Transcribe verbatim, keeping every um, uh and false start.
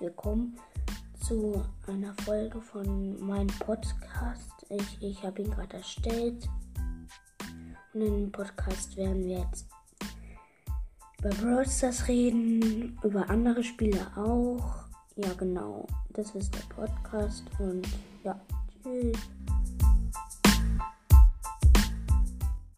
willkommen zu einer Folge von meinem Podcast. Ich, ich habe ihn gerade erstellt und in dem Podcast werden wir jetzt über Brawl Stars reden, über andere Spiele auch. Ja genau, das ist der Podcast und ja, tschüss.